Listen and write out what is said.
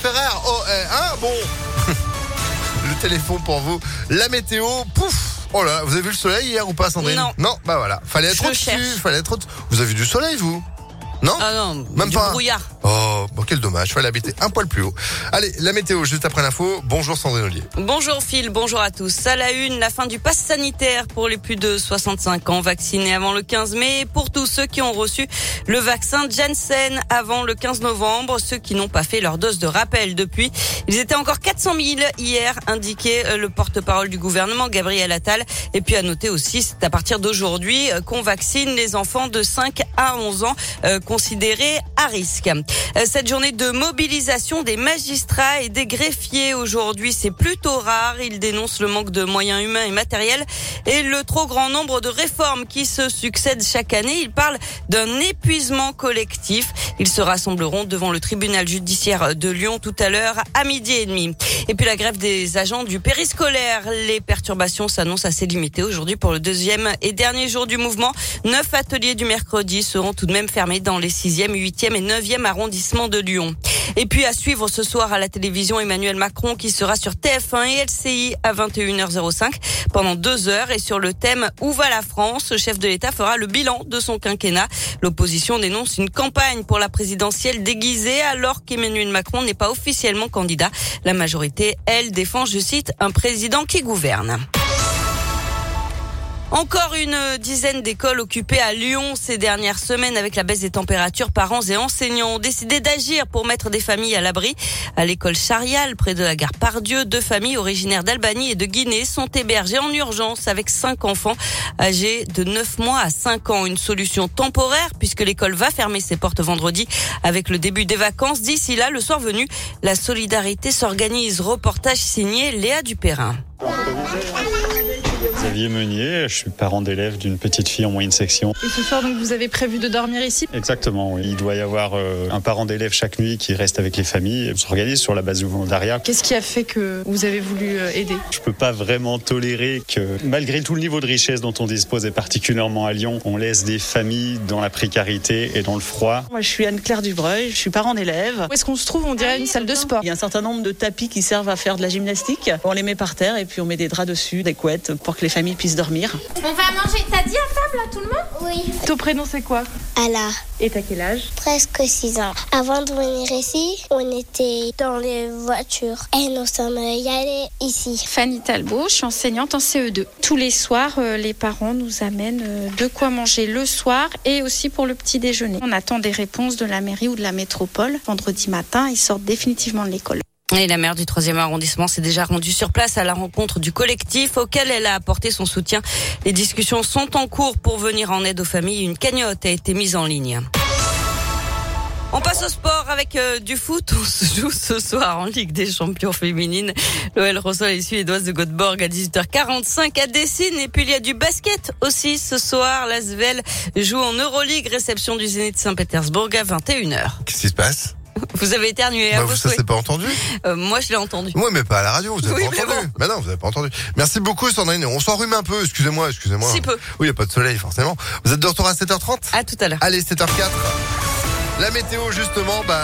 Ferrer, oh, hein, bon. Le téléphone pour vous. La météo, pouf. Oh là, vous avez vu le soleil hier ou pas, Sandrine ? Non. Non, bah voilà. Fallait être au-dessus. Fallait être au-dessus. Vous avez vu du soleil, vous ? Non ? Ah non, même du pas. Brouillard. Oh, bon, quel dommage. Fallait habiter un poil plus haut. Allez, la météo, juste après l'info. Bonjour, Sandrine Ollier. Bonjour, Phil. Bonjour à tous. À la une, la fin du pass sanitaire pour les plus de 65 ans vaccinés avant le 15 mai. Pour tous ceux qui ont reçu le vaccin Janssen avant le 15 novembre, ceux qui n'ont pas fait leur dose de rappel depuis. Ils étaient encore 400 000 hier, indiquait le porte-parole du gouvernement, Gabriel Attal. Et puis à noter aussi, c'est à partir d'aujourd'hui qu'on vaccine les enfants de 5 à 11 ans considérés à risque. Cette journée de mobilisation des magistrats et des greffiers aujourd'hui, c'est plutôt rare. Ils dénoncent le manque de moyens humains et matériels et le trop grand nombre de réformes qui se succèdent chaque année. Ils parlent d'un épuisement collectif. Ils se rassembleront devant le tribunal judiciaire de Lyon tout à l'heure à 12h30. Et puis la grève des agents du périscolaire. Les perturbations s'annoncent assez limitées aujourd'hui pour le deuxième et dernier jour du mouvement. 9 ateliers du mercredi seront tout de même fermés dans les 6e, 8e et 9e arrondissements de Lyon. Et puis à suivre ce soir à la télévision, Emmanuel Macron qui sera sur TF1 et LCI à 21h05 pendant 2 heures. Et sur le thème « Où va la France ?», le chef de l'État fera le bilan de son quinquennat. L'opposition dénonce une campagne pour la présidentielle déguisée alors qu'Emmanuel Macron n'est pas officiellement candidat. La majorité, elle, défend, je cite, un président qui gouverne. Encore une dizaine d'écoles occupées à Lyon ces dernières semaines avec la baisse des températures. Parents et enseignants ont décidé d'agir pour mettre des familles à l'abri. À l'école Charial, près de la gare Part-Dieu, 2 familles originaires d'Albanie et de Guinée sont hébergées en urgence avec 5 enfants âgés de 9 mois à 5 ans. Une solution temporaire puisque l'école va fermer ses portes vendredi avec le début des vacances. D'ici là, le soir venu, la solidarité s'organise. Reportage signé Léa Dupérin. Xavier Meunier, je suis parent d'élève d'une petite fille en moyenne section. Et ce soir, donc, vous avez prévu de dormir ici ? Exactement, oui. Il doit y avoir un parent d'élève chaque nuit qui reste avec les familles. On s'organise sur la base du volontariat. Qu'est-ce qui a fait que vous avez voulu aider ? Je ne peux pas vraiment tolérer que, malgré tout le niveau de richesse dont on dispose, et particulièrement à Lyon, on laisse des familles dans la précarité et dans le froid. Moi, je suis Anne-Claire Dubreuil, je suis parent d'élève. Où est-ce qu'on se trouve ? On dirait une salle de sport. Il y a un certain nombre de tapis qui servent à faire de la gymnastique. On les met par terre et puis on met des draps dessus, des couettes pour que les familles puissent dormir. On va manger, t'as dit à table à tout le monde ? Oui. Ton prénom c'est quoi ? Ala. Et t'as quel âge ? Presque 6 ans. Avant de venir ici, on était dans les voitures et nous sommes y allés ici. Fanny Talbot, je suis enseignante en CE2. Tous les soirs, les parents nous amènent de quoi manger le soir et aussi pour le petit déjeuner. On attend des réponses de la mairie ou de la métropole. Vendredi matin, ils sortent définitivement de l'école. Et la maire du 3e arrondissement s'est déjà rendue sur place à la rencontre du collectif auquel elle a apporté son soutien. Les discussions sont en cours pour venir en aide aux familles. Une cagnotte a été mise en ligne. On passe au sport avec du foot. On se joue ce soir en Ligue des Champions féminines. L'OL reçoit les Suédoises de Göteborg à 18h45 à Décines. Et puis il y a du basket aussi ce soir. L'Asvel joue en Euroligue. Réception du Zénith Saint-Pétersbourg à 21h. Qu'est-ce qui se passe ? Vous avez éternué à vos souhaits. Ça s'est pas entendu ? Moi je l'ai entendu. Oui mais pas à la radio, vous avez pas entendu. Bon. Ben non, vous avez pas entendu. Merci beaucoup Sandrine, on s'enrhume un peu, excusez-moi. Si peu. Oui, il n'y a pas de soleil forcément. Vous êtes de retour à 7h30 ? À tout à l'heure. Allez, 7h04. La météo justement, bah